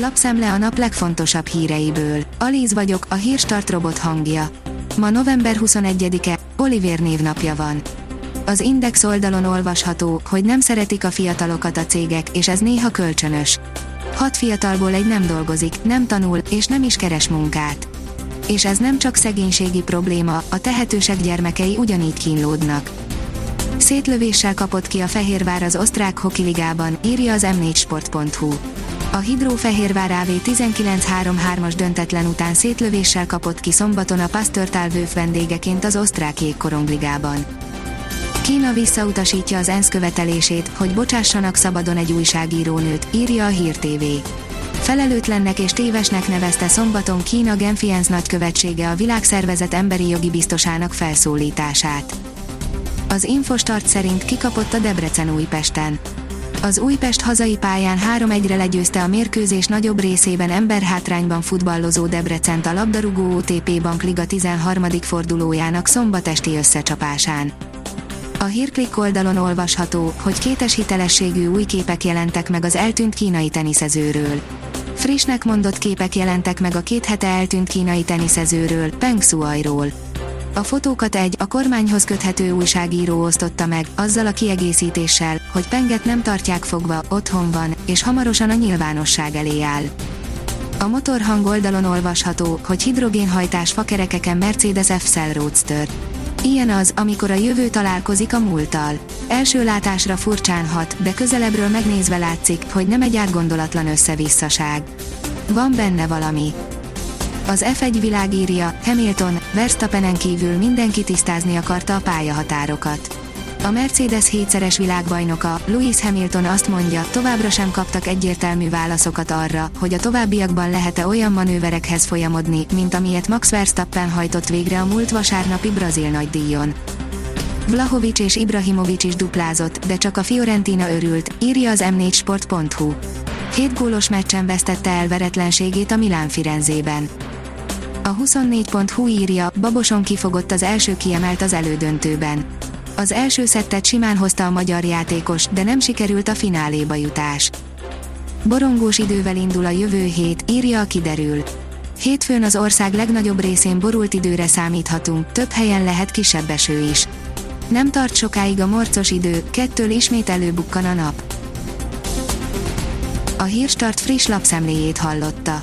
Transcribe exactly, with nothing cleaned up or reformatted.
Lapszem le a nap legfontosabb híreiből. Alíz vagyok, a Hírstart robot hangja. Ma november huszonegyedike, Olivér névnapja van. Az Index oldalon olvasható, hogy nem szeretik a fiatalokat a cégek, és ez néha kölcsönös. Hat fiatalból egy nem dolgozik, nem tanul, és nem is keres munkát. És ez nem csak szegénységi probléma, a tehetősek gyermekei ugyanígy kínlódnak. Szétlövéssel kapott ki a Fehérvár az Osztrák Hoki Ligában, írja az em négy sport pont hu. A Hidrófehérvár á vé ezerkilencszázharminchárom-as döntetlen után szétlövéssel kapott ki szombaton a Pasztörtál vőf vendégeként az Osztrák Jégkorongbligában. Kína visszautasítja az ENSZ követelését, hogy bocsássanak szabadon egy újságírónőt, írja a Hír té vé. Felelőtlennek és tévesnek nevezte szombaton Kína Genfiance nagykövetsége a világszervezet emberi jogi biztosának felszólítását. Az Infostart szerint kikapott a Debrecen Újpesten. Az Újpest hazai pályán három egyre legyőzte a mérkőzés nagyobb részében emberhátrányban futballozó Debrecent a labdarúgó o té pé Bankliga tizenharmadik fordulójának szombat esti összecsapásán. A Hírklikk oldalon olvasható, hogy kétes hitelességű új képek jelentek meg az eltűnt kínai teniszezőről. Frissnek mondott képek jelentek meg a két hete eltűnt kínai teniszezőről, Peng Shuairól. A fotókat egy, a kormányhoz köthető újságíró osztotta meg, azzal a kiegészítéssel, hogy Penget nem tartják fogva, otthon van, és hamarosan a nyilvánosság elé áll. A motorhang oldalon olvasható, hogy hidrogénhajtás fakerekeken Mercedes F-Sell Roadster. Ilyen az, amikor a jövő találkozik a múlttal. Első látásra furcsán hat, de közelebbről megnézve látszik, hogy nem egy átgondolatlan összevisszaság. Van benne valami. Az ef egy világ írja, Hamilton, Verstappenen kívül mindenki tisztázni akarta a pályahatárokat. A Mercedes hétszeres világbajnoka, Lewis Hamilton azt mondja, továbbra sem kaptak egyértelmű válaszokat arra, hogy a továbbiakban lehet-e olyan manőverekhez folyamodni, mint amilyet Max Verstappen hajtott végre a múlt vasárnapi Brazíl nagydíjon. Blahovics és Ibrahimovics is duplázott, de csak a Fiorentina örült, írja az em négy sport pont hu. Hét gólos meccsen vesztette el veretlenségét a Milán Firenzében. A huszonnégy pont hu írja, Baboson kifogott az első kiemelt az elődöntőben. Az első szettet simán hozta a magyar játékos, de nem sikerült a fináléba jutás. Borongós idővel indul a jövő hét, írja a Kiderül. Hétfőn az ország legnagyobb részén borult időre számíthatunk, több helyen lehet kisebb eső is. Nem tart sokáig a morcos idő, kettől ismét előbukkan a nap. A Hírstart friss lapszemléjét hallotta.